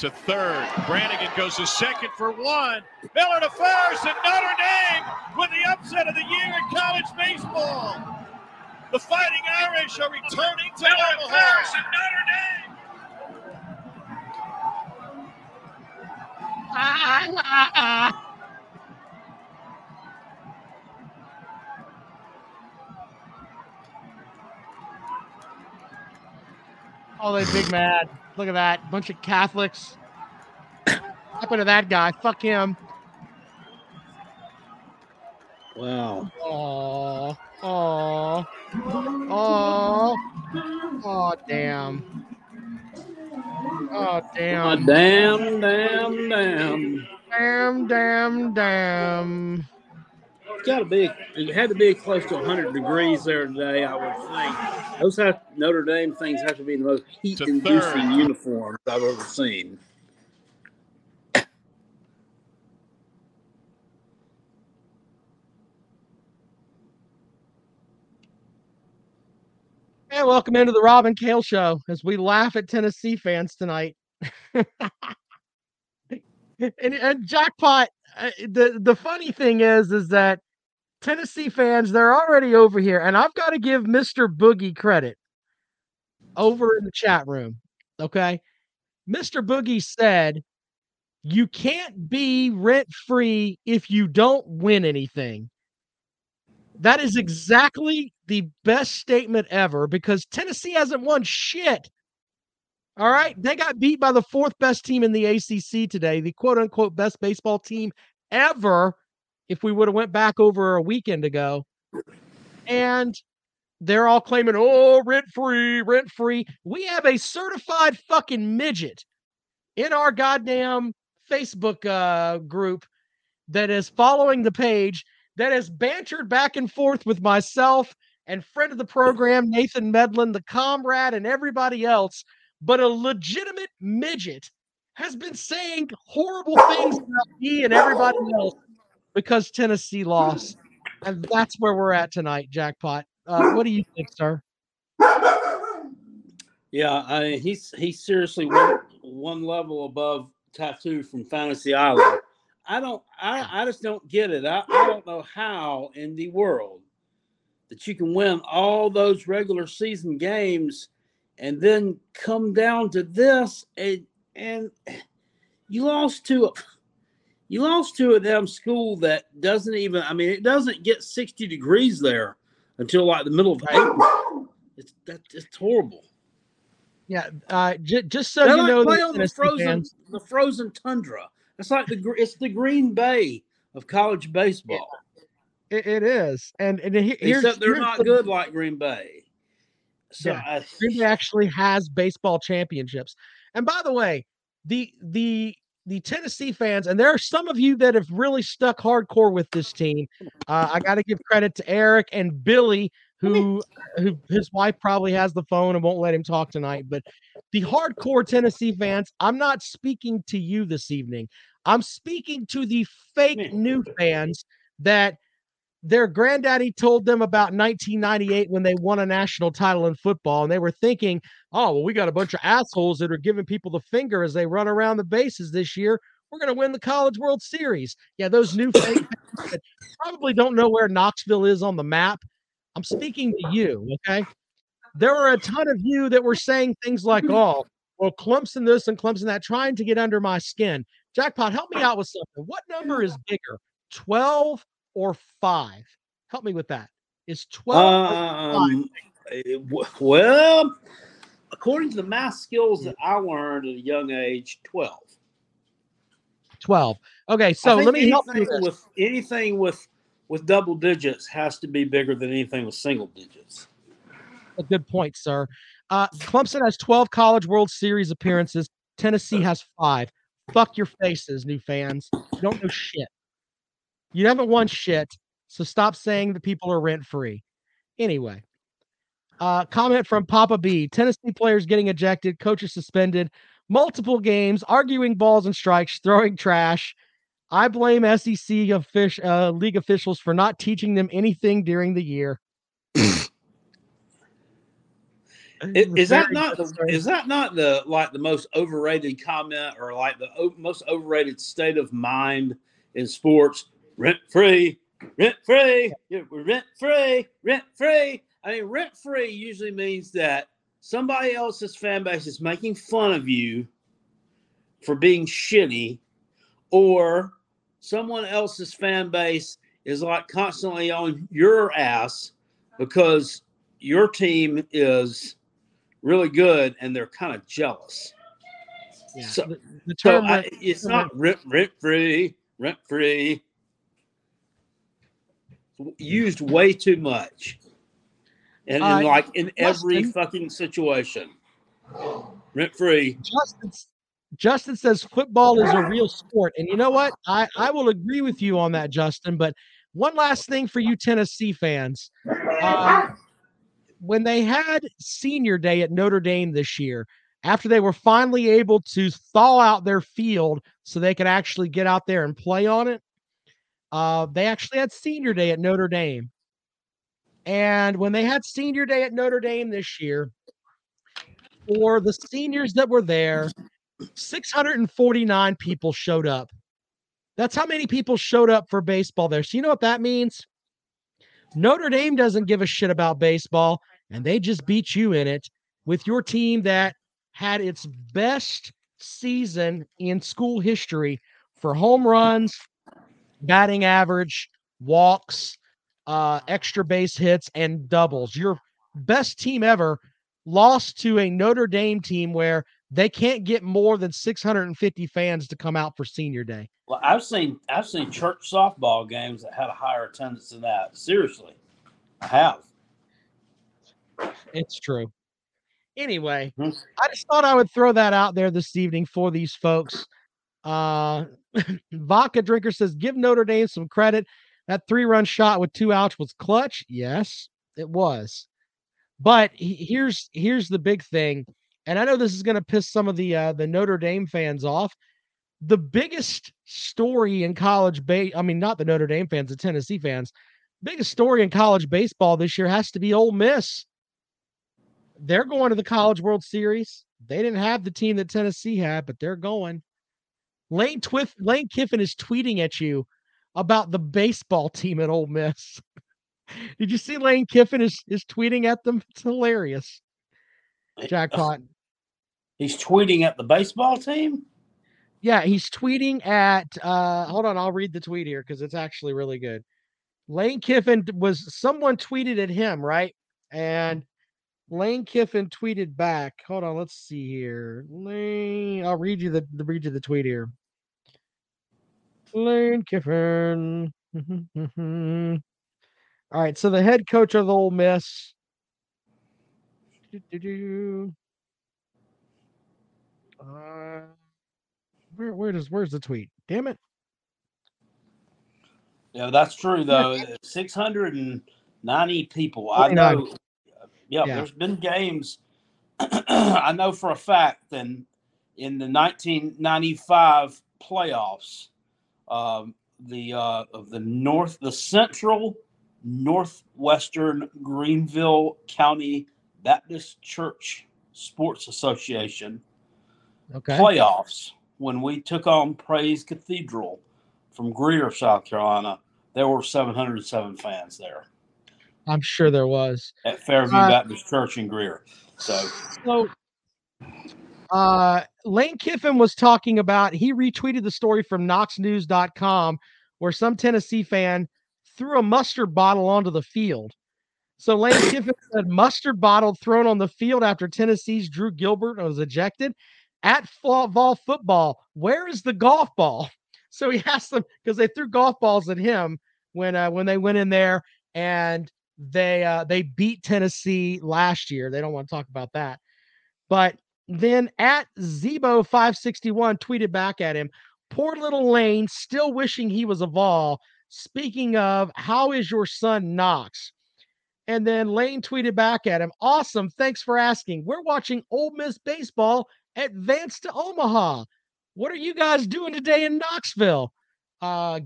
to third. Brannigan goes to second for one. Miller to first, and Notre Dame with the upset of the year in college baseball. The Fighting Irish are returning to Omaha. Oh, they big mad. Look at that. Bunch of Catholics. What happened to that guy? Fuck him. Wow. Oh. Oh. Oh. Oh, damn. Oh, damn. Oh, damn, damn, damn. Damn, damn, damn. It's got to be, it had to be close to 100 degrees there today, I would think. Those have, Notre Dame things have to be the most heat-inducing uniforms I've ever seen. And welcome into the Rob and Cale Show as we laugh at Tennessee fans tonight. and jackpot. The funny thing is that Tennessee fans, they're already over here, and I've got to give Mr. Boogie credit over in the chat room. Okay, Mr. Boogie said, "You can't be rent-free if you don't win anything." That is exactly the best statement ever, because Tennessee hasn't won shit. All right? They got beat by the fourth best team in the ACC today, the quote-unquote best baseball team ever, if we would have went back over a weekend ago. And they're all claiming, oh, rent-free, rent-free. We have a certified fucking midget in our goddamn Facebook group that is following the page, that has bantered back and forth with myself and friend of the program, Nathan Medlin, the comrade, and everybody else. But a legitimate midget has been saying horrible things about me and everybody else because Tennessee lost. And that's where we're at tonight, Jackpot. What do you think, sir? Yeah, he's seriously one level above Tattoo from Fantasy Island. I just don't get it. I don't know how in the world that you can win all those regular season games and then come down to this and you lost to a damn school that doesn't even, I mean, it doesn't get 60 degrees there until like the middle of April. It's horrible. Yeah, just so you know, play on the frozen tundra. It's like it's the Green Bay of college baseball. It is, and except they're not good like Green Bay. So yeah, Green Bay actually has baseball championships. And by the way, the Tennessee fans, and there are some of you that have really stuck hardcore with this team. I got to give credit to Eric and Billy, who his wife probably has the phone and won't let him talk tonight. But the hardcore Tennessee fans, I'm not speaking to you this evening. I'm speaking to the fake new fans that their granddaddy told them about 1998 when they won a national title in football. And they were thinking, oh, well, we got a bunch of assholes that are giving people the finger as they run around the bases this year. We're going to win the College World Series. Yeah, those new fake fans that probably don't know where Knoxville is on the map. I'm speaking to you, okay? There were a ton of you that were saying things like, oh, well, Clemson this and Clemson that, trying to get under my skin. Jackpot, help me out with something. What number is bigger, 12 or 5? Help me with that. Is 12 or 5? Well, according to the math skills that I learned at a young age, 12. 12. Okay, so let me help you with anything with double digits has to be bigger than anything with single digits. A good point, sir. Clemson has 12 College World Series appearances. Tennessee has 5. Fuck your faces, new fans. You don't know shit. You haven't won shit, so stop saying that people are rent-free. Anyway, comment from Papa B. Tennessee players getting ejected, coaches suspended, multiple games, arguing balls and strikes, throwing trash. I blame SEC league officials for not teaching them anything during the year. Is that not the like the most overrated comment, or like the most overrated state of mind in sports? Rent free. I mean, rent free usually means that somebody else's fan base is making fun of you for being shitty, or someone else's fan base is like constantly on your ass because your team is really good and they're kind of jealous. Yeah. So, it's not rent free. Used way too much, and every fucking situation. Rent free. Justin says football is a real sport, and you know what? I will agree with you on that, Justin. But one last thing for you Tennessee fans. When they had senior day at Notre Dame this year, after they were finally able to thaw out their field so they could actually get out there and play on it, they actually had senior day at Notre Dame. And when they had senior day at Notre Dame this year, for the seniors that were there, 649 people showed up. That's how many people showed up for baseball there. So you know what that means? Notre Dame doesn't give a shit about baseball, and they just beat you in it with your team that had its best season in school history for home runs, batting average, walks, extra base hits, and doubles. Your best team ever lost to a Notre Dame team where they can't get more than 650 fans to come out for senior day. Well, I've seen church softball games that had a higher attendance than that. Seriously, I have. It's true. Anyway, I just thought I would throw that out there this evening for these folks. Vodka Drinker says, give Notre Dame some credit. That 3-run shot with 2 outs was clutch. Yes, it was. But here's the big thing. And I know this is going to piss some of the Notre Dame fans off. The biggest story in the Tennessee fans. Biggest story in college baseball this year has to be Ole Miss. They're going to the College World Series. They didn't have the team that Tennessee had, but they're going. Lane Kiffin is tweeting at you about the baseball team at Ole Miss. Did you see Lane Kiffin is tweeting at them? It's hilarious. Jackpot. He's tweeting at the baseball team? Yeah, he's tweeting at hold on, I'll read the tweet here because it's actually really good. Lane Kiffin someone tweeted at him, right? And Lane Kiffin tweeted back. Hold on, let's see here. I'll read you the tweet here. Lane Kiffin. All right, so the head coach of the Ole Miss. Where's the tweet? Damn it. Yeah, that's true though. 690 people. I know. Yeah, there's been games. I know for a fact that in the 1995 playoffs, the Central Northwestern Greenville County Baptist Church Sports Association playoffs, when we took on Praise Cathedral from Greer, South Carolina, there were 707 fans there. I'm sure there was. At Fairview Baptist Church in Greer. So Lane Kiffin was talking about, he retweeted the story from KnoxNews.com where some Tennessee fan threw a mustard bottle onto the field. So Lane Kiffin said mustard bottle thrown on the field after Tennessee's Drew Gilbert was ejected at fall football. Where is the golf ball? So he asked them because they threw golf balls at him when they went in there and they beat Tennessee last year. They don't want to talk about that. But then at Zebo561 tweeted back at him, poor little Lane, still wishing he was a Vol. Speaking of, how is your son Knox? And then Lane tweeted back at him, awesome, thanks for asking. We're watching Ole Miss baseball advance to Omaha. What are you guys doing today in Knoxville?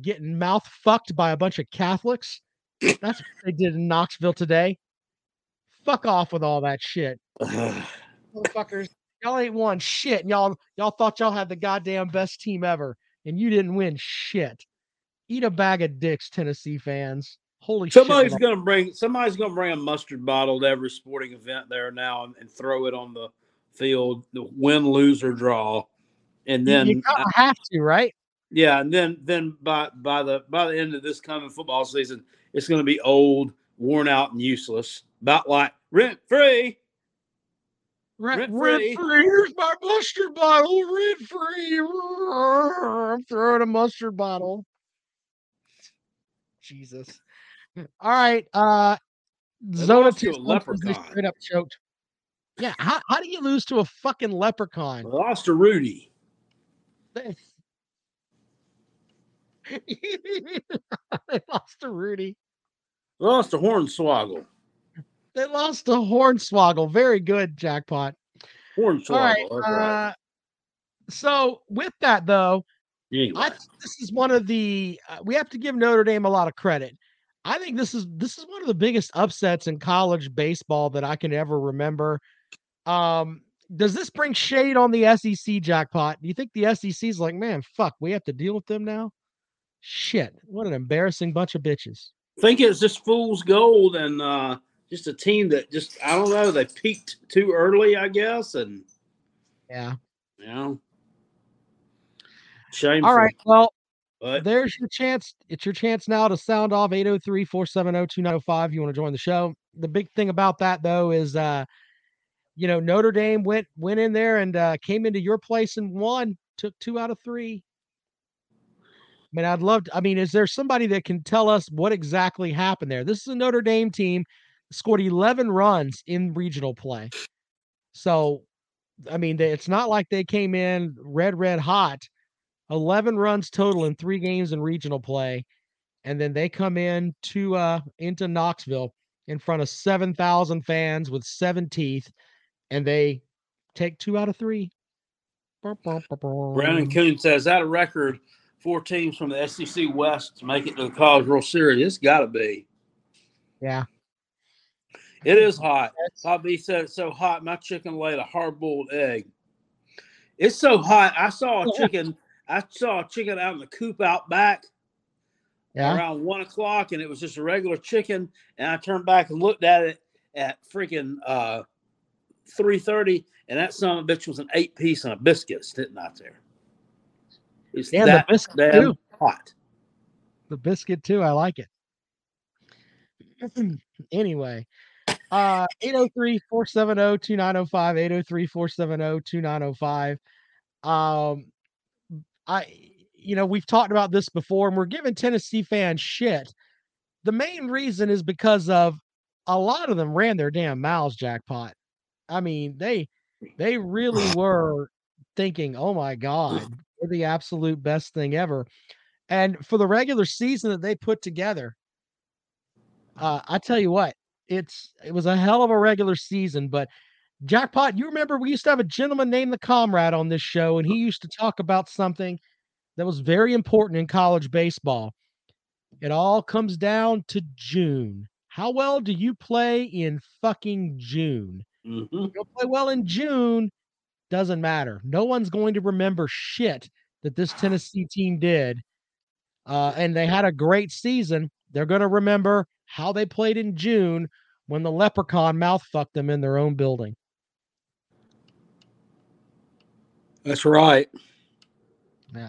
Getting mouth-fucked by a bunch of Catholics. That's what they did in Knoxville today. fuck off with all that shit. Motherfuckers, y'all ain't won shit. And y'all thought y'all had the goddamn best team ever, and you didn't win shit. Eat a bag of dicks, Tennessee fans. Holy somebody's shit. Somebody's gonna bring a mustard bottle to every sporting event there now and throw it on the field, the win, lose, or draw. And then you kind of have to, right? Yeah, and then by the end of this coming football season, it's going to be old, worn out, and useless. About like rent-free. Rent-free. Here's my mustard bottle. Rent-free. I'm throwing a mustard bottle. Jesus. All right. Zona 2 leprechaun. Straight up choked. Yeah, how do you lose to a fucking leprechaun? I lost to Rudy. They lost to Rudy. They lost to Hornswoggle. They lost to Hornswoggle. Very good, Jackpot. Hornswoggle. All right, right. So with that, though, anyway. I think this is one of the we have to give Notre Dame a lot of credit. I think this is one of the biggest upsets in college baseball that I can ever remember. Does this bring shade on the SEC, Jackpot? Do you think the SEC's like, man, fuck, we have to deal with them now? Shit, what an embarrassing bunch of bitches. I think it's just fool's gold and just a team that just, I don't know, they peaked too early, I guess. And yeah. You know, shameful. All right, well, but there's your chance. It's your chance now to sound off 803-470-2905. You want to join the show. The big thing about that, though, is you know, Notre Dame went in there and came into your place and won, took 2 out of 3. I mean, I'd love to, I mean, is there somebody that can tell us what exactly happened there? This is a Notre Dame team that scored 11 runs in regional play. So, I mean, it's not like they came in red hot. 11 runs total in 3 games in regional play. And then they come in to into Knoxville in front of 7,000 fans with 7 teeth. And they take 2 out of 3. Brandon Coon says, at a record, 4 teams from the SEC West to make it to the College World Series. It's got to be. Yeah. It is hot. Papa B said it's so hot, my chicken laid a hard-boiled egg. It's so hot. I saw a chicken. I saw a chicken out in the coop out back around 1 o'clock, and it was just a regular chicken. And I turned back and looked at it at freaking 3:30, and that son of a bitch was an 8-piece and a biscuit sitting out there. It's that the biscuit too. Hot. The biscuit too. I like it. Anyway, 803-470-2905, 803-470-2905. You know, we've talked about this before, and we're giving Tennessee fans shit. The main reason is because of a lot of them ran their damn mouths, Jackpot. I mean, they really were thinking, oh my God, we're the absolute best thing ever. And for the regular season that they put together, I tell you what, it was a hell of a regular season. But Jackpot, you remember we used to have a gentleman named the Comrade on this show, and he used to talk about something that was very important in college baseball. It all comes down to June. How well do you play in fucking June? Mm-hmm. If you play well in June, doesn't matter. No one's going to remember shit that this Tennessee team did. And they had a great season. They're going to remember how they played in June when the leprechaun mouth fucked them in their own building. That's right. Yeah.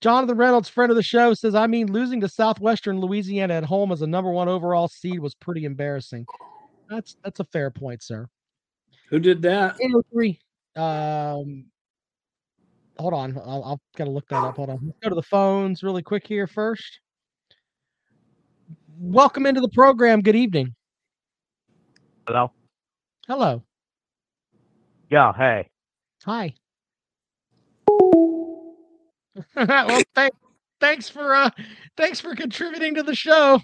Jonathan Reynolds, friend of the show, says, I mean, losing to Southwestern Louisiana at home as a number 1 overall seed was pretty embarrassing. That's a fair point, sir. Who did that? 803. Hold on. I'll gotta look that up. Hold on. Let's go to the phones really quick here first. Welcome into the program. Good evening. Hello. Hello. Yeah. Hey. Hi. Well, thanks for contributing to the show.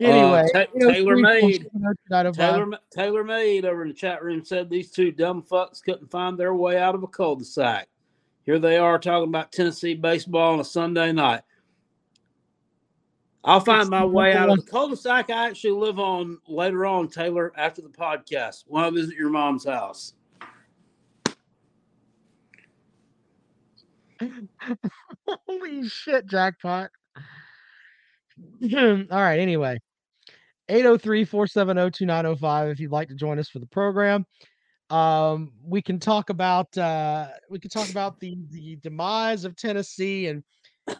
Anyway, Taylor Made over in the chat room said these two dumb fucks couldn't find their way out of a cul-de-sac. Here they are talking about Tennessee baseball on a Sunday night. I'll find my way out of the cul-de-sac I actually live on later on, Taylor, after the podcast when I visit your mom's house. Holy shit, jackpot. All right, anyway. 803-470-2905 if you'd like to join us for the program. We can talk about the demise of Tennessee and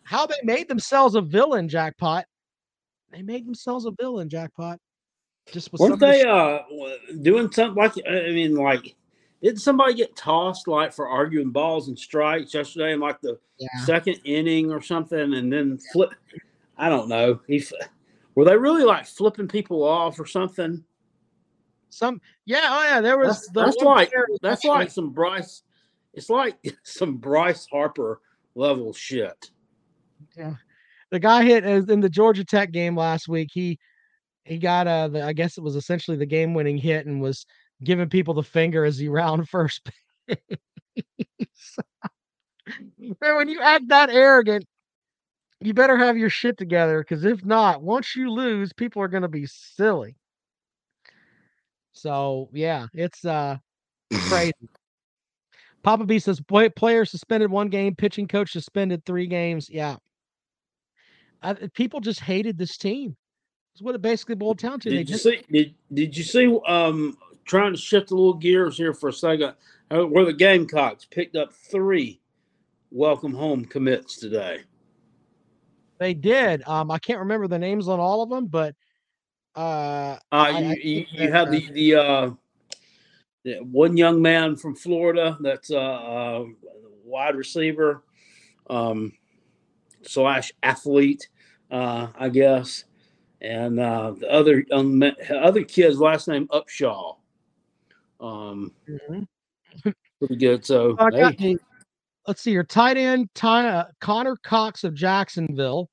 how they made themselves a villain, jackpot. They made themselves a villain, jackpot. Just with weren't they doing something like, I mean, like, didn't somebody get tossed like for arguing balls and strikes yesterday in like the second inning or something, and then flip? I don't know. Were they really like flipping people off or something? There was that's like some Bryce Harper level shit. Yeah, the guy hit in the Georgia Tech game last week. He got I guess it was essentially the game winning hit and was giving people the finger as he round first base. When you act that arrogant, you better have your shit together, because if not, once you lose, people are going to be silly. So yeah, it's crazy. Papa B says player suspended 1 game, pitching coach suspended 3 games. Yeah. People just hated this team. That's what it basically boiled down to. Did you see trying to shift a little gears here for a second, where the Gamecocks picked up 3 welcome home commits today? They did. I can't remember the names on all of them, but you have the one young man from Florida that's a wide receiver / athlete, I guess, and the other other kid's last name Upshaw. Pretty good. So let's see, your tight end Connor Cox of Jacksonville.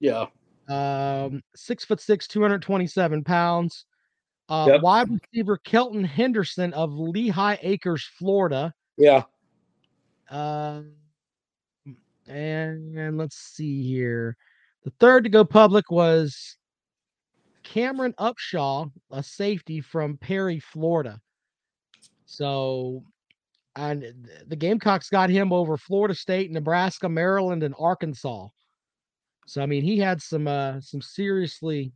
Yeah. 6'6", 227 pounds. Wide receiver Kelton Henderson of Lehigh Acres, Florida. Yeah. And let's see here. The third to go public was Cameron Upshaw, a safety from Perry, Florida. So, and the Gamecocks got him over Florida State, Nebraska, Maryland, and Arkansas. So, I mean, he had some seriously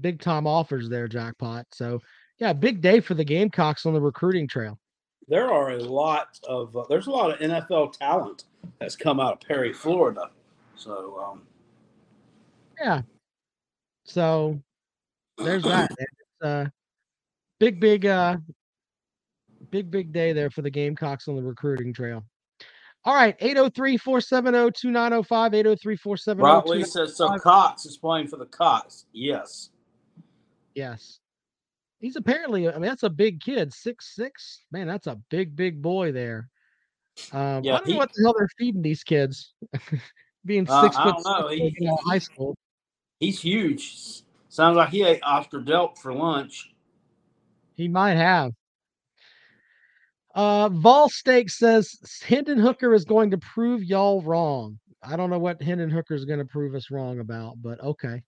big-time offers there, jackpot. So, yeah, big day for the Gamecocks on the recruiting trail. There are there's a lot of NFL talent that's come out of Perry, Florida. So, yeah. So, there's that. It's big day there for the Gamecocks on the recruiting trail. All right, 803-470-2905, 803-470-2905. Rightly says, so Cox is playing for the Cox. Yes. Yes. He's apparently, I mean, that's a big kid, 6'6". Man, that's a big boy there. I don't know what the hell they're feeding these kids. Being 6 foot in high school. He's huge. Sounds like he ate Oscar Delp for lunch. He might have. Vol Steak says Hendon Hooker is going to prove y'all wrong. I don't know what Hendon Hooker is going to prove us wrong about, but okay.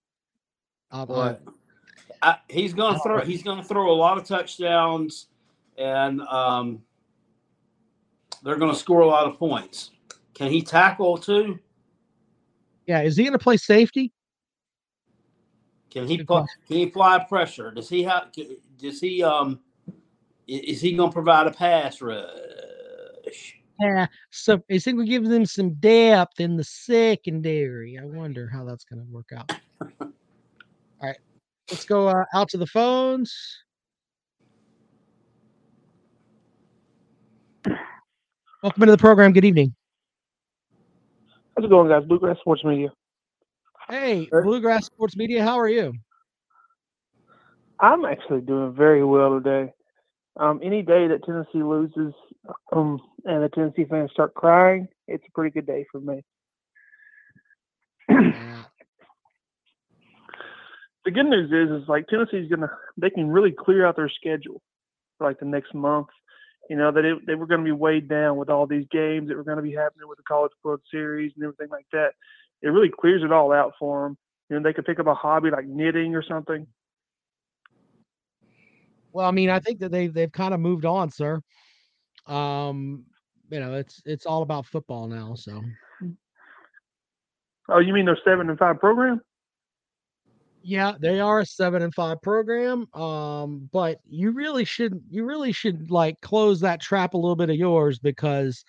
He's going to throw a lot of touchdowns, and they're going to score a lot of points. Can he tackle too? Yeah, is he going to play safety? Can he apply pressure? Does he have? Does he? Is he going to provide a pass rush? Yeah. So is he going to give them some depth in the secondary? I wonder how that's going to work out. All right. Let's go out to the phones. Welcome into the program. Good evening. How's it going, guys? Bluegrass Sports Media. Hey, Bluegrass Sports Media. How are you? I'm actually doing very well today. Any day that Tennessee loses and the Tennessee fans start crying, it's a pretty good day for me. The good news is like Tennessee's they can really clear out their schedule for like the next month. You know, that they were going to be weighed down with all these games that were going to be happening with the College World Series and everything like that. It really clears it all out for them. You know, they could pick up a hobby like knitting or something. Well, I mean, I think that they've kind of moved on, sir. You know, it's all about football now. So. Oh, you mean they're 7-5 program? Yeah, they are a 7-5 program. But you really should like close that trap a little bit of yours, because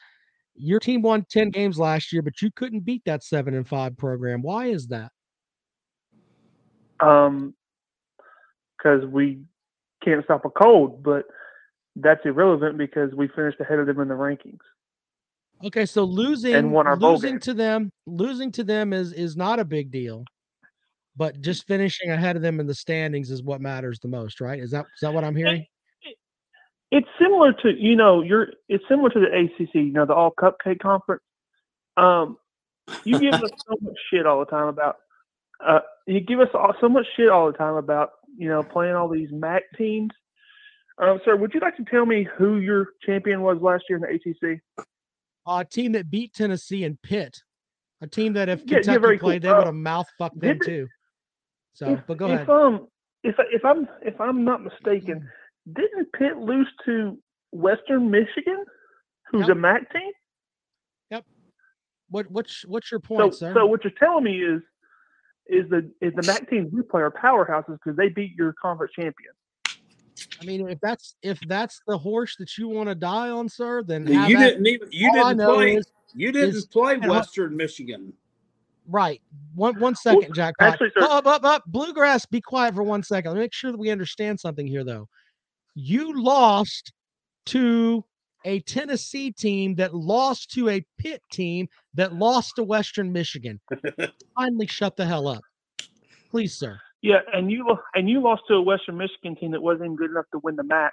your team won 10 games last year, but you couldn't beat that 7-5 program. Why is that? Because we can't stop a cold, but that's irrelevant because we finished ahead of them in the rankings. Okay, so losing to them is not a big deal, but just finishing ahead of them in the standings is what matters the most, right? Is that what I'm hearing? It's similar to, you know, it's similar to the ACC, you know, the all cupcake conference. You give us so much shit all the time about you know, playing all these MAC teams. Sir, would you like to tell me who your champion was last year in the ACC? A team that beat Tennessee and Pitt. A team that if Kentucky played, they would have mouth-fucked them too. So, but go ahead. If I'm not mistaken, didn't Pitt lose to Western Michigan, who's a MAC team? Yep. What's your point, sir? So what you're telling me is the MAC teams we play are powerhouses because they beat your conference champion. I mean, if that's the horse that you want to die on, sir, then you didn't play Western Michigan. Right. One second, Jack. Actually, sir, up. Bluegrass, be quiet for 1 second. Let me make sure that we understand something here, though. You lost to a Tennessee team that lost to a Pitt team that lost to Western Michigan. Finally, shut the hell up, please, sir. Yeah, and you lost to a Western Michigan team that wasn't even good enough to win the MAC.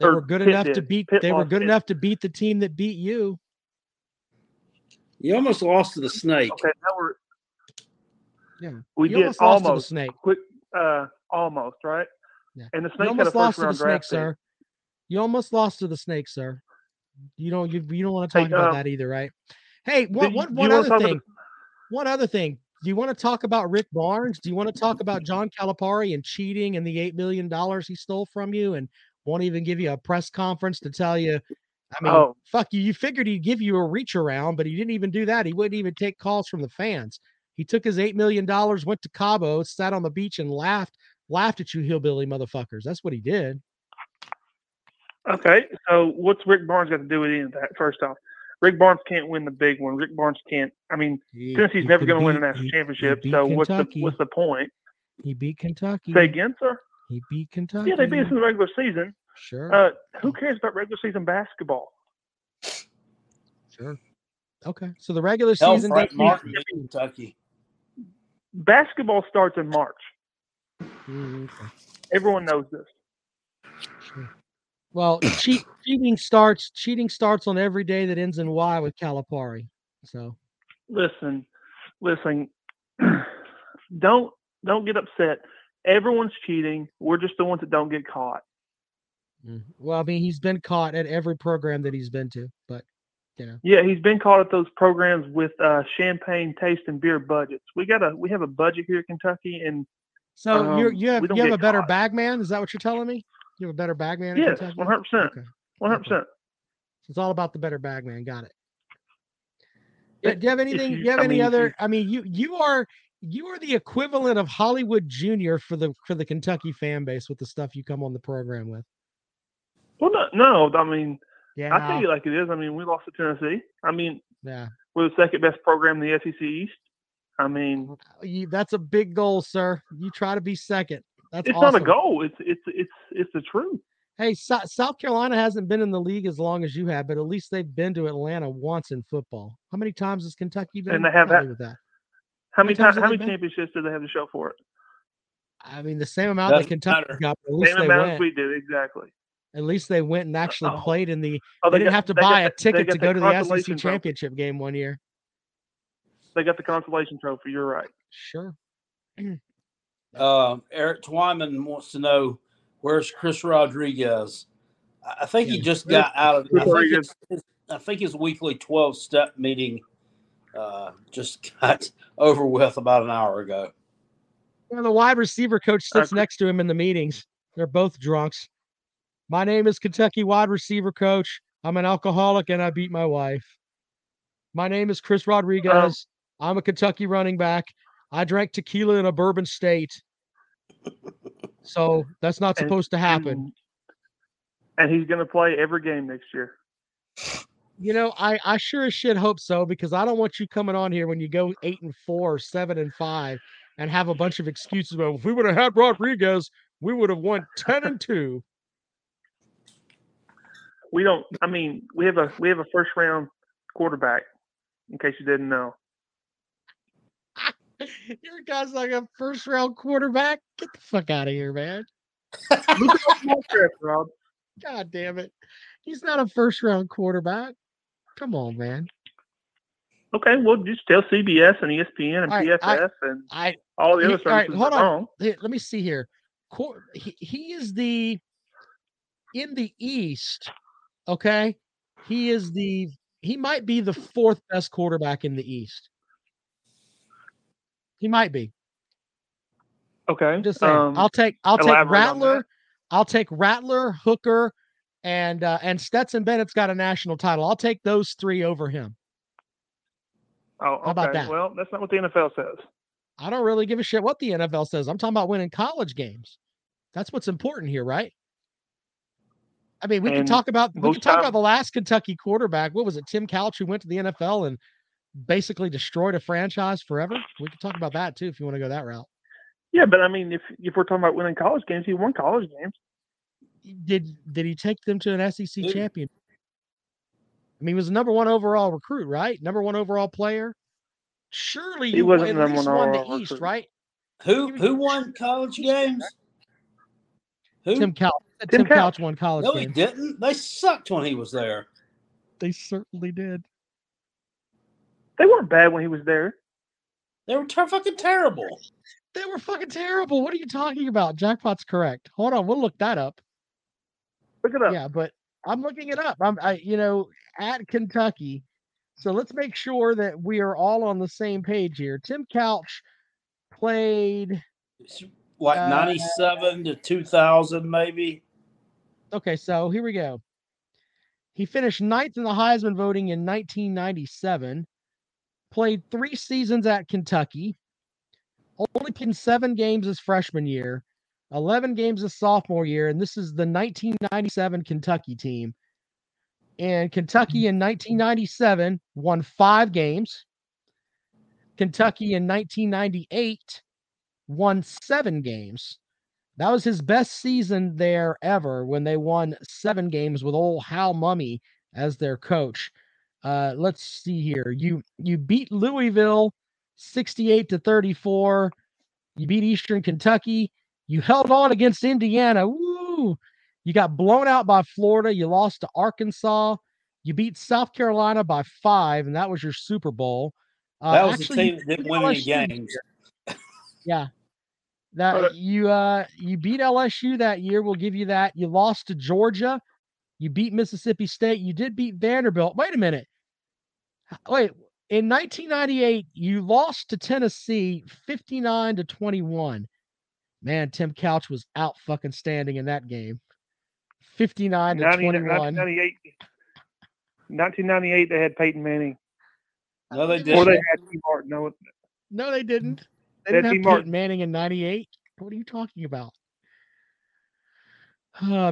They were good enough to beat. They were good enough to beat the team that beat you. You almost lost to the snake. Okay, now we're. Yeah, we did almost lost to the snake. Quick, almost right. Yeah. And the snake had a first round draft pick. Sir. You almost lost to the snake, sir. You don't want to talk about that either, right? Hey, one other thing. Do you want to talk about Rick Barnes? Do you want to talk about John Calipari and cheating and the $8 million he stole from you and won't even give you a press conference to tell you? I mean, fuck you. You figured he'd give you a reach around, but he didn't even do that. He wouldn't even take calls from the fans. He took his $8 million, went to Cabo, sat on the beach and laughed at you hillbilly motherfuckers. That's what he did. Okay, so what's Rick Barnes got to do with any of that, first off? Rick Barnes can't win the big one. Rick Barnes can't. I mean, Tennessee's never going to win a national championship. So what's the point? He beat Kentucky. Say again, sir? He beat Kentucky. Yeah, they beat us in the regular season. Sure. Who cares about regular season basketball? Sure. Okay. So the regular season. Martin beat Kentucky. Basketball starts in March. Mm-hmm. Everyone knows this. Sure. Well, cheating starts on every day that ends in Y with Calipari. So, listen, don't get upset. Everyone's cheating. We're just the ones that don't get caught. Well, I mean, he's been caught at every program that he's been to, but you know. Yeah, he's been caught at those programs with champagne taste and beer budgets. We have a budget here at Kentucky, and so you have a better bag man. Is that what you're telling me? You have a better bag man? Yes, 100%. 100%. It's all about the better bag man. Got it. Do you have anything? You are the equivalent of Hollywood Jr. for the Kentucky fan base with the stuff you come on the program with. Well, no. I mean, yeah. I tell you like it is. I mean, we lost to Tennessee. I mean, yeah, we're the second best program in the SEC East. I mean, that's a big goal, sir. You try to be second. That's it's awesome. Not a goal. It's the truth. Hey, South Carolina hasn't been in the league as long as you have, but at least they've been to Atlanta once in football. How many times has Kentucky been? And they have that. With that? How many championships do they have to show for it? I mean, the same amount that Kentucky got. At least same amount as we did, exactly. At least they went and actually played in the. Oh, they didn't have to buy a ticket to go to the SEC championship game one year. They got the consolation trophy. You're right. Sure. Eric Twyman wants to know, where's Chris Rodriguez? I think he just got out of it. I think his weekly 12-step meeting just got over with about an hour ago. Yeah, the wide receiver coach sits next to him in the meetings. They're both drunks. My name is Kentucky wide receiver coach. I'm an alcoholic and I beat my wife. My name is Chris Rodriguez. I'm a Kentucky running back. I drank tequila in a bourbon state. So that's not supposed to happen. And he's going to play every game next year. You know, I sure as shit hope so, because I don't want you coming on here when you go 8-4, 7-5, and have a bunch of excuses. Well, if we would have had Rodriguez, we would have won 10-2. We don't. I mean, we have a first round quarterback. In case you didn't know, your guy's like a first round quarterback. Get the fuck out of here, man. Rob. God damn it. He's not a first-round quarterback. Come on, man. Okay, well, just tell CBS and ESPN and PFF and all the other services. Hold on. Let me see here. He is in the East, okay? He might be the fourth best quarterback in the East. He might be. Okay. Just saying. I'll take Rattler. I'll take Rattler, Hooker, and Stetson Bennett's got a national title. I'll take those three over him. Oh, okay. How about that? Well, that's not what the NFL says. I don't really give a shit what the NFL says. I'm talking about winning college games. That's what's important here, right? I mean, we can talk about the last Kentucky quarterback. What was it, Tim Couch, who went to the NFL and basically destroyed a franchise forever? We can talk about that too if you want to go that route. Yeah, but I mean, if we're talking about winning college games, he won college games. Did he take them to an SEC championship? I mean, he was the #1 overall recruit, right? #1 overall player. Surely he wasn't #1 overall East, right? Who won college games? Who? Tim Couch won college games. No, he didn't. They sucked when he was there. They certainly did. They weren't bad when he was there. They were fucking terrible. They were fucking terrible. What are you talking about? Jackpot's correct. Hold on, we'll look that up. Look it up. Yeah, but I'm looking it up. I'm at Kentucky. So let's make sure that we are all on the same page here. Tim Couch played what, 97 to 2000, maybe. Okay, so here we go. He finished 9th in the Heisman voting in 1997. Played 3 seasons at Kentucky. Only played 7 games his freshman year, 11 games his sophomore year, and this is the 1997 Kentucky team. And Kentucky in 1997 won 5 games. Kentucky in 1998 won 7 games. That was his best season there ever when they won 7 games with old Hal Mummy as their coach. Let's see here. You beat Louisville 68-34. You beat Eastern Kentucky. You held on against Indiana. Woo! You got blown out by Florida. You lost to Arkansas. You beat South Carolina by 5, and that was your Super Bowl. That was the team that didn't win any games. Yeah. You beat LSU that year. We'll give you that. You lost to Georgia. You beat Mississippi State. You did beat Vanderbilt. Wait a minute. Wait. In 1998, you lost to Tennessee 59-21. Man, Tim Couch was out fucking standing in that game. 59-21. 1998, they had Peyton Manning. No, they didn't. Or they had T. Martin. No, they didn't. They didn't have Peyton Manning in 98. What are you talking about?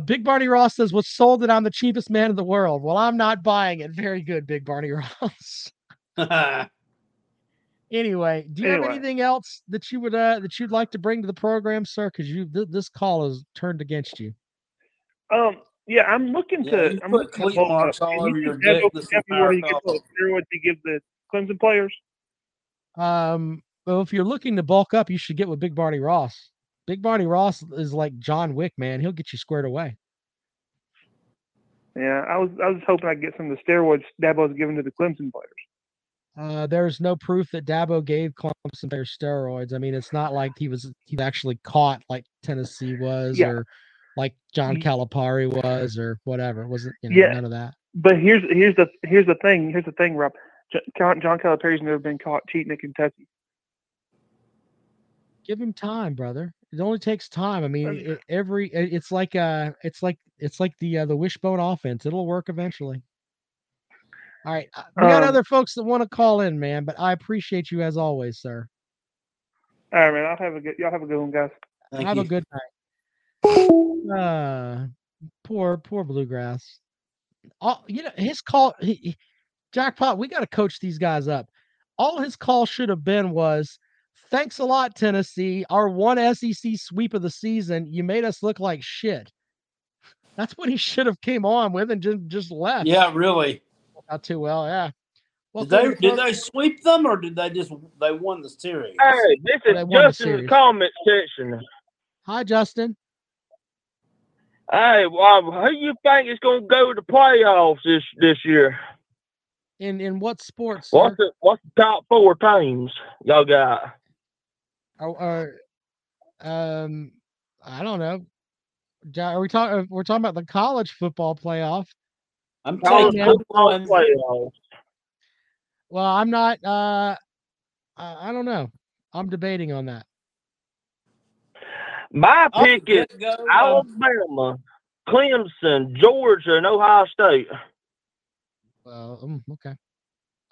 Big Barney Ross says, was sold that I'm the cheapest man in the world. Well, I'm not buying it. Very good, Big Barney Ross. Anyway, do you have anything else that you would that you'd like to bring to the program, sir? Because this call is turned against you. Yeah, I'm looking to put marks all over your dick. To give the Clemson players. Well, if you're looking to bulk up, you should get with Big Barney Ross. Big Barney Ross is like John Wick, man. He'll get you squared away. Yeah, I was hoping I'd get some of the steroids Dabo's giving to the Clemson players. There's no proof that Dabo gave Clemson players steroids. I mean, it's not like he was actually caught like Tennessee was, or like John Calipari was, or whatever. It wasn't none of that. But here's the thing, Rob. John Calipari's never been caught cheating at Kentucky. Give him time, brother. It only takes time. I mean, it's like the wishbone offense. It'll work eventually. All right, we got other folks that want to call in, man. But I appreciate you as always, sir. All right, man. Y'all have a good one, guys. Have a good night. Poor Bluegrass. All, you know, his call, Jackpot. We got to coach these guys up. All his call should have been was, "Thanks a lot, Tennessee. Our one SEC sweep of the season. You made us look like shit." That's what he should have came on with and just left. Yeah, really. Not too well, yeah. Well, did they sweep them, or did they they won the series? Hey, this is Justin's comment section. Hi, Justin. Hey, who you think is going to go to the playoffs this year? In what sports? What's the top four teams y'all got? I don't know. Are we talking? We're talking about the college football playoff. I'm taking everyone. Well, I'm not. I don't know. I'm debating on that. My pick is Alabama, Clemson, Georgia, and Ohio State. Well, okay,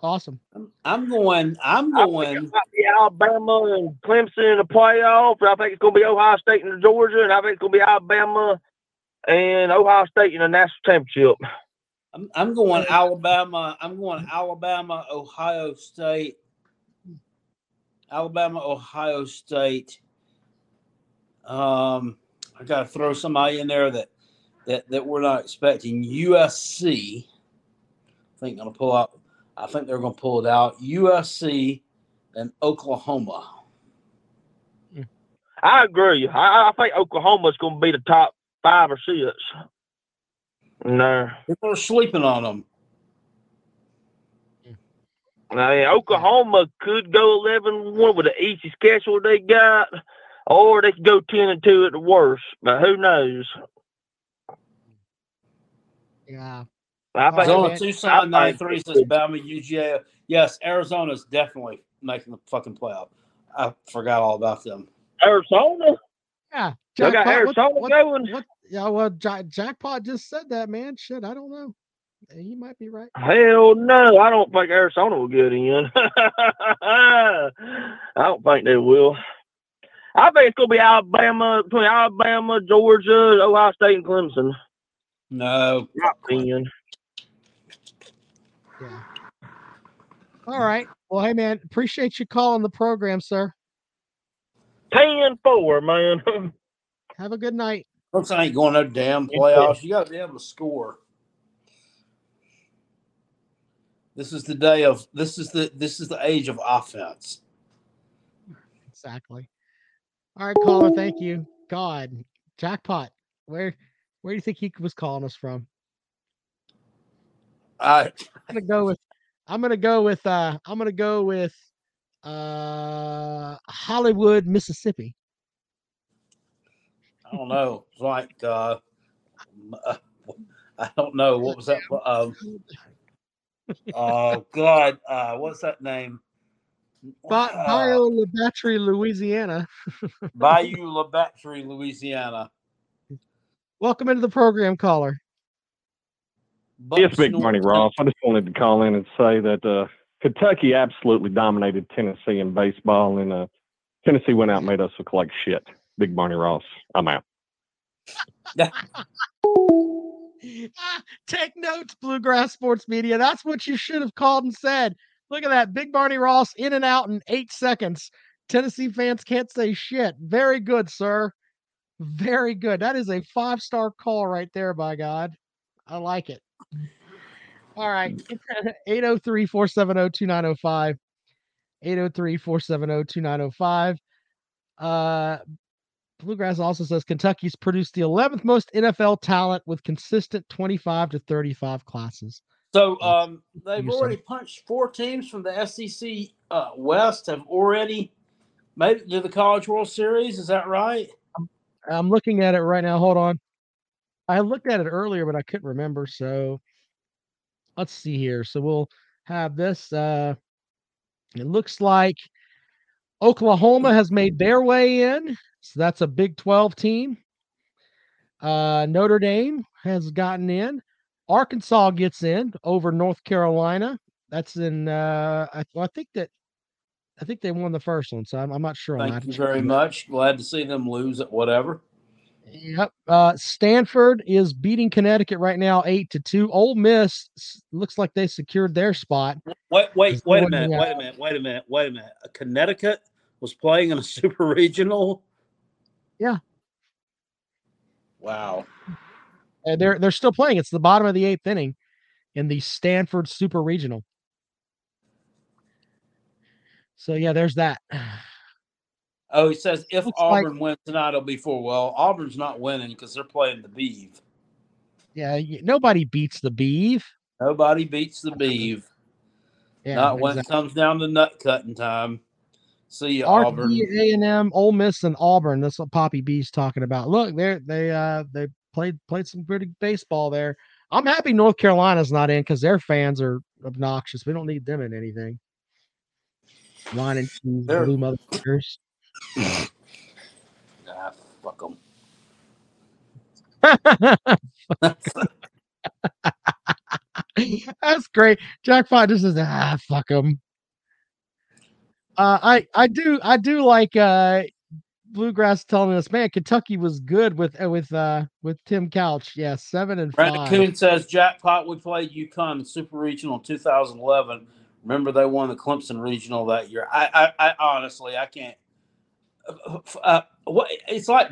awesome. I'm going. I think it might be Alabama and Clemson in the playoff, but I think it's going to be Ohio State and Georgia, and I think it's going to be Alabama and Ohio State in the national championship. I'm going Alabama. I'm going Alabama, Ohio State. Alabama, Ohio State. I got to throw somebody in there that we're not expecting. USC. I think they're going to pull it out. USC and Oklahoma. I agree. I think Oklahoma's going to be the top 5 or 6. No, people are sleeping on them. I mean, Oklahoma could go 11-1 with the easy schedule they got, or they could go 10-2 at the worst. But who knows? Yeah, I only 2-93 says Bama, UGA. Yes, Arizona's definitely making the fucking playoff. I forgot all about them. Arizona. Yeah, Jack, got Arizona going. Yeah, well, Jackpot just said that, man. Shit, I don't know. He might be right. Hell no, I don't think Arizona will get in. I don't think they will. I think it's gonna be Alabama, between Alabama, Georgia, Ohio State, and Clemson. No, not in. Yeah. All right. Well, hey, man, appreciate you calling the program, sir. 10-4, man. Have a good night. Clemson ain't going no damn playoffs. You got to be able to score. This is the age of offense. Exactly. All right, caller. Thank you. God, Jackpot. Where do you think he was calling us from? I'm gonna go with Hollywood, Mississippi. I don't know. It's like I don't know what was that. Oh God, what's that name? Bayou LeBatre, Louisiana. Welcome into the program, caller. Yes, big morning, Ross. I just wanted to call in and say that Kentucky absolutely dominated Tennessee in baseball, and Tennessee went out and made us look like shit. Big Barney Ross, I'm out. Take notes, Bluegrass Sports Media. That's what you should have called and said. Look at that. Big Barney Ross in and out in 8 seconds. Tennessee fans can't say shit. Very good, sir. Very good. That is a 5-star call right there, by God. I like it. All right. 803-470-2905. 803-470-2905. Bluegrass also says Kentucky's produced the 11th most NFL talent with consistent 25 to 35 classes. So they've already punched 4 teams from the SEC West have already made it to the College World Series. Is that right? I'm looking at it right now. Hold on. I looked at it earlier, but I couldn't remember. So let's see here. So we'll have this. It looks like Oklahoma has made their way in. So that's a Big 12 team. Notre Dame has gotten in. Arkansas gets in over North Carolina. That's in I think they won the first one, so I'm not sure. Thank you very much. Glad to see them lose at whatever. Yep. Stanford is beating Connecticut right now 8-2. Ole Miss looks like they secured their spot. Wait a minute. Connecticut was playing in a super regional. Yeah. Wow. And they're still playing. It's the bottom of the eighth inning in the Stanford super regional. So yeah, there's that. Oh, he says if Auburn wins tonight, it'll be 4. Well, Auburn's not winning because they're playing the Beeve. Yeah, nobody beats the Beeve. Nobody beats the Beeve. Yeah, not exactly. When it comes down to nut cutting time. See you, Auburn. A&M, Ole Miss, and Auburn. That's what Poppy B's talking about. Look, they played some pretty baseball there. I'm happy North Carolina's not in because their fans are obnoxious. We don't need them in anything. Ron and two blue motherfuckers. Ah, fuck them. That's great. Jackpot just says, ah, fuck them. I do like Bluegrass telling us, man, Kentucky was good with Tim Couch. Yeah, 7-5. Raccoon says Jackpot. We played UConn Super Regional in 2011. Remember, they won the Clemson Regional that year. I honestly, I can't. It's like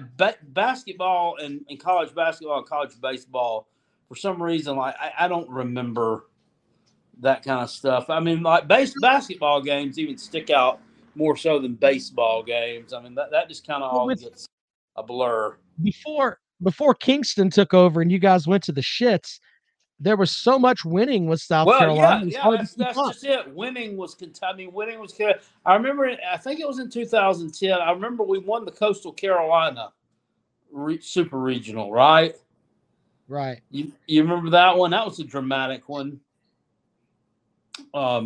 basketball and college basketball and college baseball. For some reason, like I don't remember that kind of stuff. I mean, like basketball games even stick out more so than baseball games. I mean, that just kind of all gets a blur. Before Kingston took over and you guys went to the shits, there was so much winning with South Carolina. Yeah, that's just it. Winning was Kentucky. I mean, winning was Kentucky. I remember, I think it was in 2010. I remember we won the Coastal Carolina Super Regional, right? Right. You remember that one? That was a dramatic one. Yeah.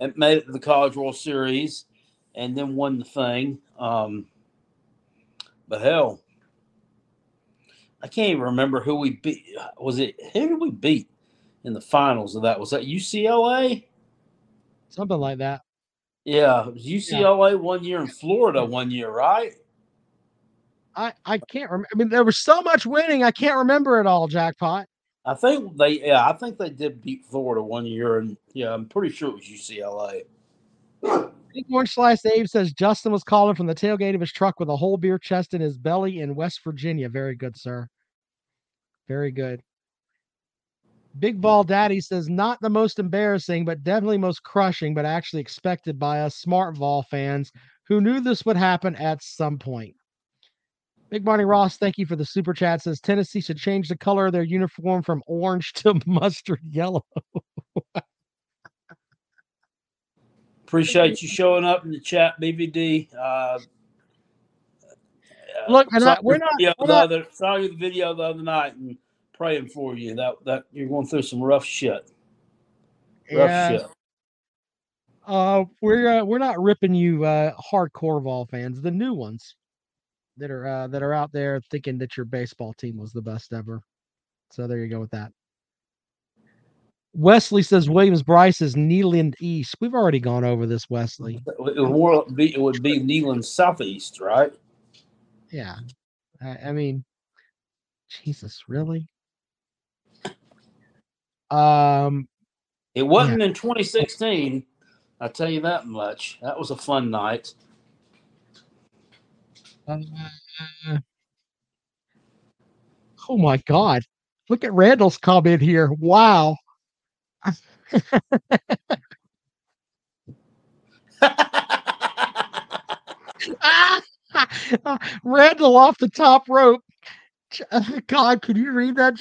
It made it to the College World Series and then won the thing. But hell, I can't even remember who we beat. Who did we beat in the finals of that? Was that UCLA? Something like that. Yeah, it was UCLA 1 year and Florida 1 year, right? I can't remember. I mean, there was so much winning, I can't remember it all, Jackpot. I think they did beat Florida 1 year, and yeah, I'm pretty sure it was UCLA. Big Orange Slice Dave says Justin was calling from the tailgate of his truck with a whole beer chest in his belly in West Virginia. Very good, sir. Very good. Big Ball Daddy says not the most embarrassing, but definitely most crushing, but actually expected by us Smart Vol fans who knew this would happen at some point. Big Barney Ross, thank you for the super chat. Says Tennessee should change the color of their uniform from orange to mustard yellow. Appreciate you showing up in the chat, BVD. Look, I saw your video the other night and praying for you. That you're going through some rough shit. Rough shit. We're not ripping you, hardcore Vol fans. The new ones that are out there thinking that your baseball team was the best ever. So there you go with that. Wesley says Williams Bryce is Neyland East. We've already gone over this, Wesley. It would be Neyland Southeast, right? Yeah. I mean, Jesus, really? It wasn't in 2016. I'll tell you that much. That was a fun night. Oh, my God. Look at Randall's comment here. Wow. Randall off the top rope. God, could you read that?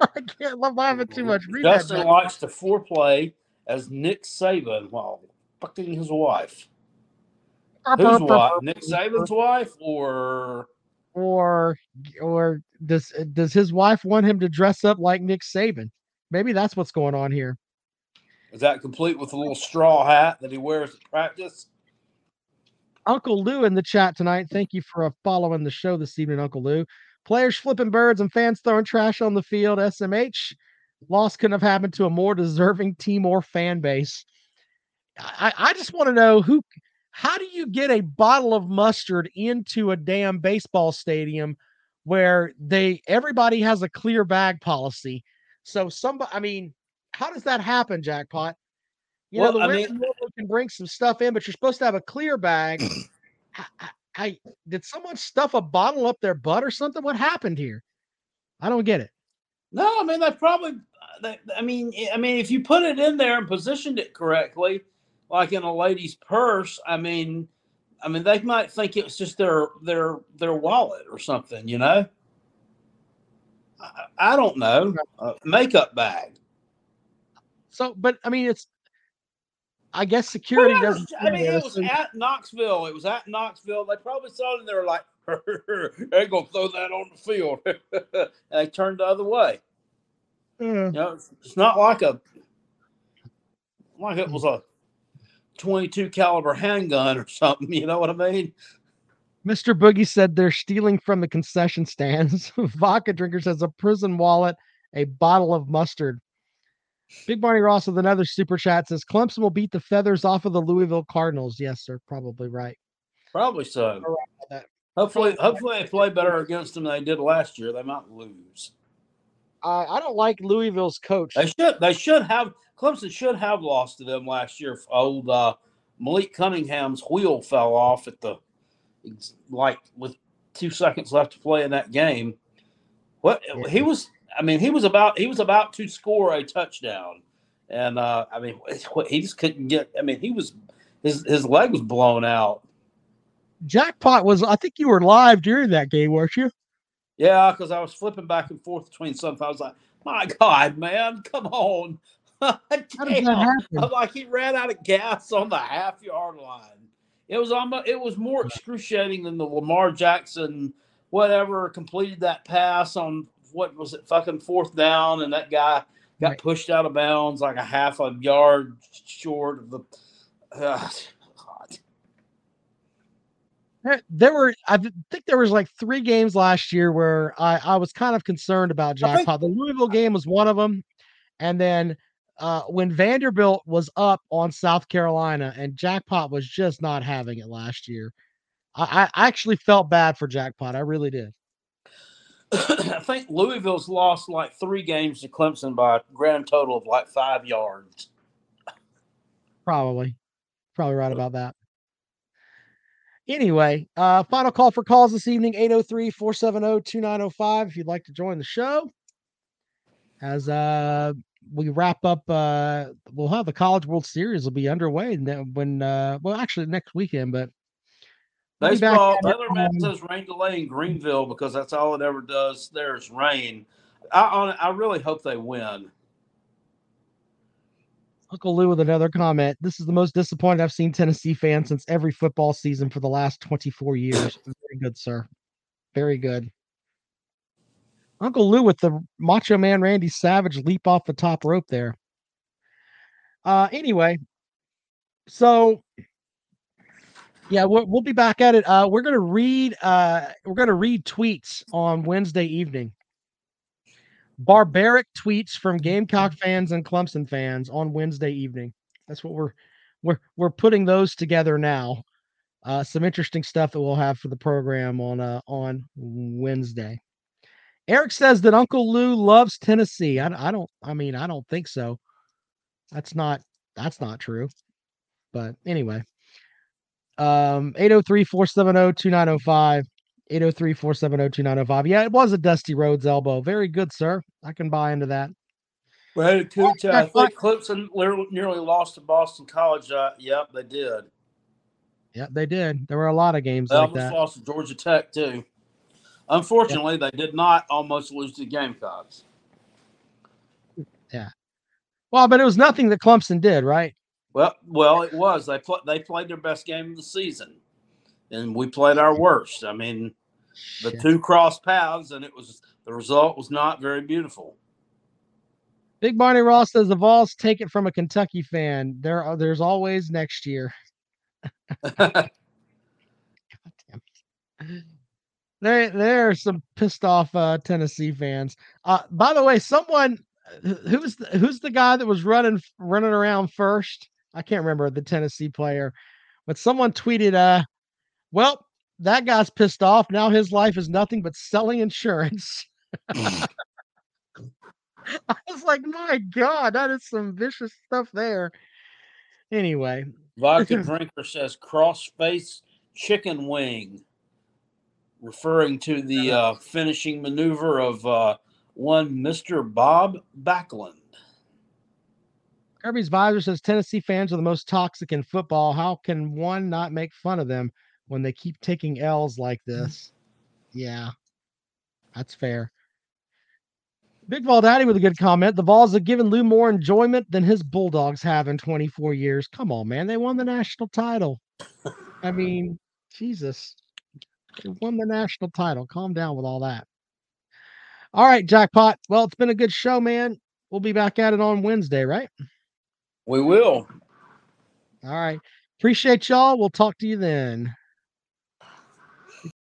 I can't. I'm laughing too much. Read Justin that watched the foreplay as Nick Saban while fucking his wife. Who's wife? Nick Saban's wife, or does his wife want him to dress up like Nick Saban? Maybe that's what's going on here. Is that complete with a little straw hat that he wears at practice? Uncle Lou in the chat tonight. Thank you for following the show this evening, Uncle Lou. Players flipping birds and fans throwing trash on the field. SMH, loss couldn't have happened to a more deserving team or fan base. I just want to know who. How do you get a bottle of mustard into a damn baseball stadium where everybody has a clear bag policy? So somebody, I mean, how does that happen, Jackpot? You know, the women can bring some stuff in, but you're supposed to have a clear bag. Did someone stuff a bottle up their butt or something? What happened here? I don't get it. No, I mean, I mean, if you put it in there and positioned it correctly, like in a lady's purse, I mean, they might think it was just their wallet or something, you know. I don't know, makeup bag. So, but I mean, I guess security doesn't. I mean, it was at Knoxville. They probably saw it and they were like, "They're gonna throw that on the field," and they turned the other way. Yeah. You know, it's not like like it was a 22 caliber handgun or something. You know what I mean? Mr. Boogie said they're stealing from the concession stands. Vodka drinkers has a prison wallet, a bottle of mustard. Big Barney Ross with another super chat says Clemson will beat the feathers off of the Louisville Cardinals. Yes, sir. Probably right. Probably so. Right. Hopefully they play better against them than they did last year. They might lose. I don't like Louisville's coach. Clemson should have lost to them last year. Old Malik Cunningham's wheel fell off with 2 seconds left to play in that game. He was about to score a touchdown, and he just couldn't get. I mean, his leg was blown out. Jackpot was. I think you were live during that game, weren't you? Yeah, because I was flipping back and forth between something. I was like, "My God, man, come on!" How did that happen? I'm like, he ran out of gas on the half-yard line. It was more excruciating than the Lamar Jackson, whatever, completed that pass on. What was it? Fucking fourth down, and that guy got pushed out of bounds like a half a yard short of the. God. I think there was like 3 games last year where I was kind of concerned about Jackpot. The Louisville game was one of them, and then when Vanderbilt was up on South Carolina, and Jackpot was just not having it last year. I actually felt bad for Jackpot. I really did. I think Louisville's lost like 3 games to Clemson by a grand total of like 5 yards. Probably right about that. Anyway, final call for calls this evening, 803-470-2905. If you'd like to join the show, as we wrap up, we'll have the College World Series will be underway. And then actually next weekend, but baseball, the other man says rain delay in Greenville because that's all it ever does. There's rain. I really hope they win. Uncle Lou with another comment. This is the most disappointed I've seen Tennessee fans since every football season for the last 24 years. Very good, sir. Very good. Uncle Lou with the Macho Man Randy Savage leap off the top rope there. Anyway, so... yeah, we'll be back at it. We're gonna read tweets on Wednesday evening. Barbaric tweets from Gamecock fans and Clemson fans on Wednesday evening. That's what we're putting those together now. Some interesting stuff that we'll have for the program on Wednesday. Eric says that Uncle Lou loves Tennessee. I don't think so. That's not true. But anyway. 803-470-2905, 803-470-2905. Yeah, it was a Dusty Rhodes elbow. Very good, sir. I can buy into that. Well, Cooch, I think Clemson nearly lost to Boston College. Yep, they did. Yep, they did. There were a lot of games like that. They almost lost to Georgia Tech, too. Unfortunately, they did not almost lose to the Gamecocks. Yeah. Well, but it was nothing that Clemson did, right? Well, it was. They played their best game of the season, and we played our worst. I mean, the two crossed paths, and the result was not very beautiful. Big Barney Ross says the Vols take it from a Kentucky fan. There's always next year. God damn it. There are some pissed off Tennessee fans. By the way, someone who's the guy that was running around first? I can't remember the Tennessee player, but someone tweeted, well, that guy's pissed off. Now his life is nothing but selling insurance. I was like, my God, that is some vicious stuff there. Anyway. Vodka Drinker says crossface chicken wing, referring to the finishing maneuver of one Mr. Bob Backlund. Kirby's Visor says Tennessee fans are the most toxic in football. How can one not make fun of them when they keep taking L's like this? Yeah, that's fair. Big Vol Daddy with a good comment. The Vols have given Lou more enjoyment than his Bulldogs have in 24 years. Come on, man. They won the national title. I mean, Jesus. They won the national title. Calm down with all that. All right, Jackpot. Well, it's been a good show, man. We'll be back at it on Wednesday, right? We will. All right. Appreciate y'all. We'll talk to you then.